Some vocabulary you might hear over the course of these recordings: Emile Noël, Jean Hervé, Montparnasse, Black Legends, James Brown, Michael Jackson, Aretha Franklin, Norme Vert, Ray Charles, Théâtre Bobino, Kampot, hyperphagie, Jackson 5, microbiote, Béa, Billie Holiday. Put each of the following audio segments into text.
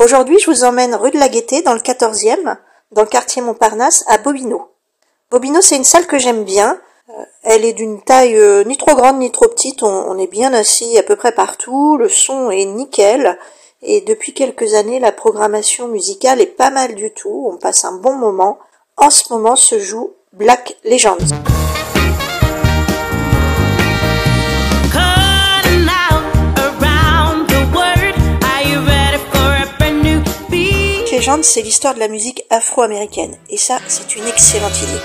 Aujourd'hui, je vous emmène rue de la Gaîté, dans le 14e, dans le quartier Montparnasse, à Bobino. Bobino, c'est une salle que j'aime bien. Elle est d'une taille ni trop grande ni trop petite. On est bien assis à peu près partout. Le son est nickel. Et depuis quelques années, la programmation musicale est pas mal du tout. On passe un bon moment. En ce moment se joue Black Legends. Legends, c'est l'histoire de la musique afro-américaine. Et ça, c'est une excellente idée.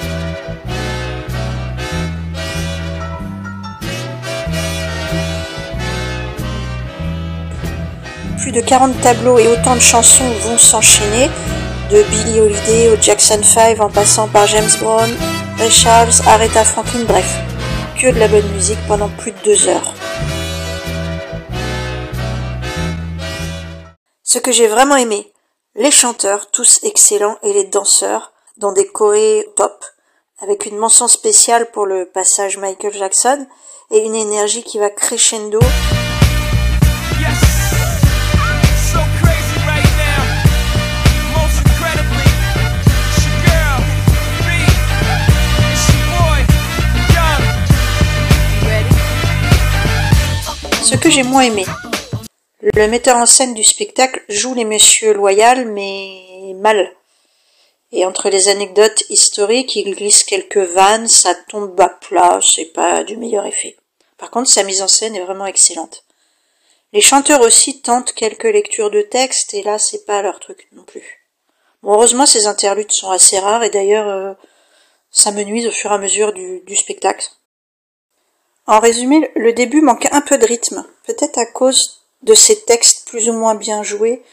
Plus de 40 tableaux et autant de chansons vont s'enchaîner, de Billie Holiday au Jackson 5 en passant par James Brown, Ray Charles, Aretha Franklin, bref, que de la bonne musique pendant plus de 2 heures. Ce que j'ai vraiment aimé, les chanteurs, tous excellents, et les danseurs, dans des chorés top, avec une mention spéciale pour le passage Michael Jackson, et une énergie qui va crescendo. Yes. So crazy right now. Most incredibly, she girl, me, and she boy, young. Ready? Ce que j'ai moins aimé. Le metteur en scène du spectacle joue les messieurs Loyal, mais mal. Et entre les anecdotes historiques, il glisse quelques vannes, ça tombe à plat, c'est pas du meilleur effet. Par contre, sa mise en scène est vraiment excellente. Les chanteurs aussi tentent quelques lectures de textes, et là, c'est pas leur truc non plus. Bon, heureusement, ces interludes sont assez rares, et d'ailleurs, ça me nuise au fur et à mesure du spectacle. En résumé, le début manque un peu de rythme, peut-être à cause de ces textes plus ou moins bien joués,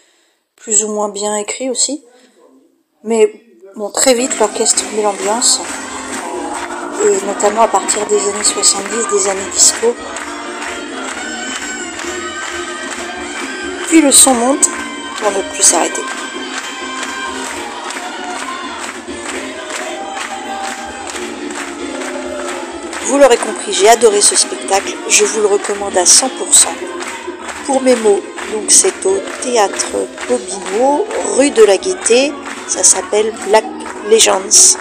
plus ou moins bien écrits aussi. Mais bon, très vite, l'orchestre met l'ambiance, et notamment à partir des années 70, des années disco. Puis le son monte, on ne peut plus s'arrêter. Vous l'aurez compris, j'ai adoré ce spectacle, je vous le recommande à 100%. Pour mes mots, donc c'est au Théâtre Bobino, rue de la Gaîté, ça s'appelle Black Legends.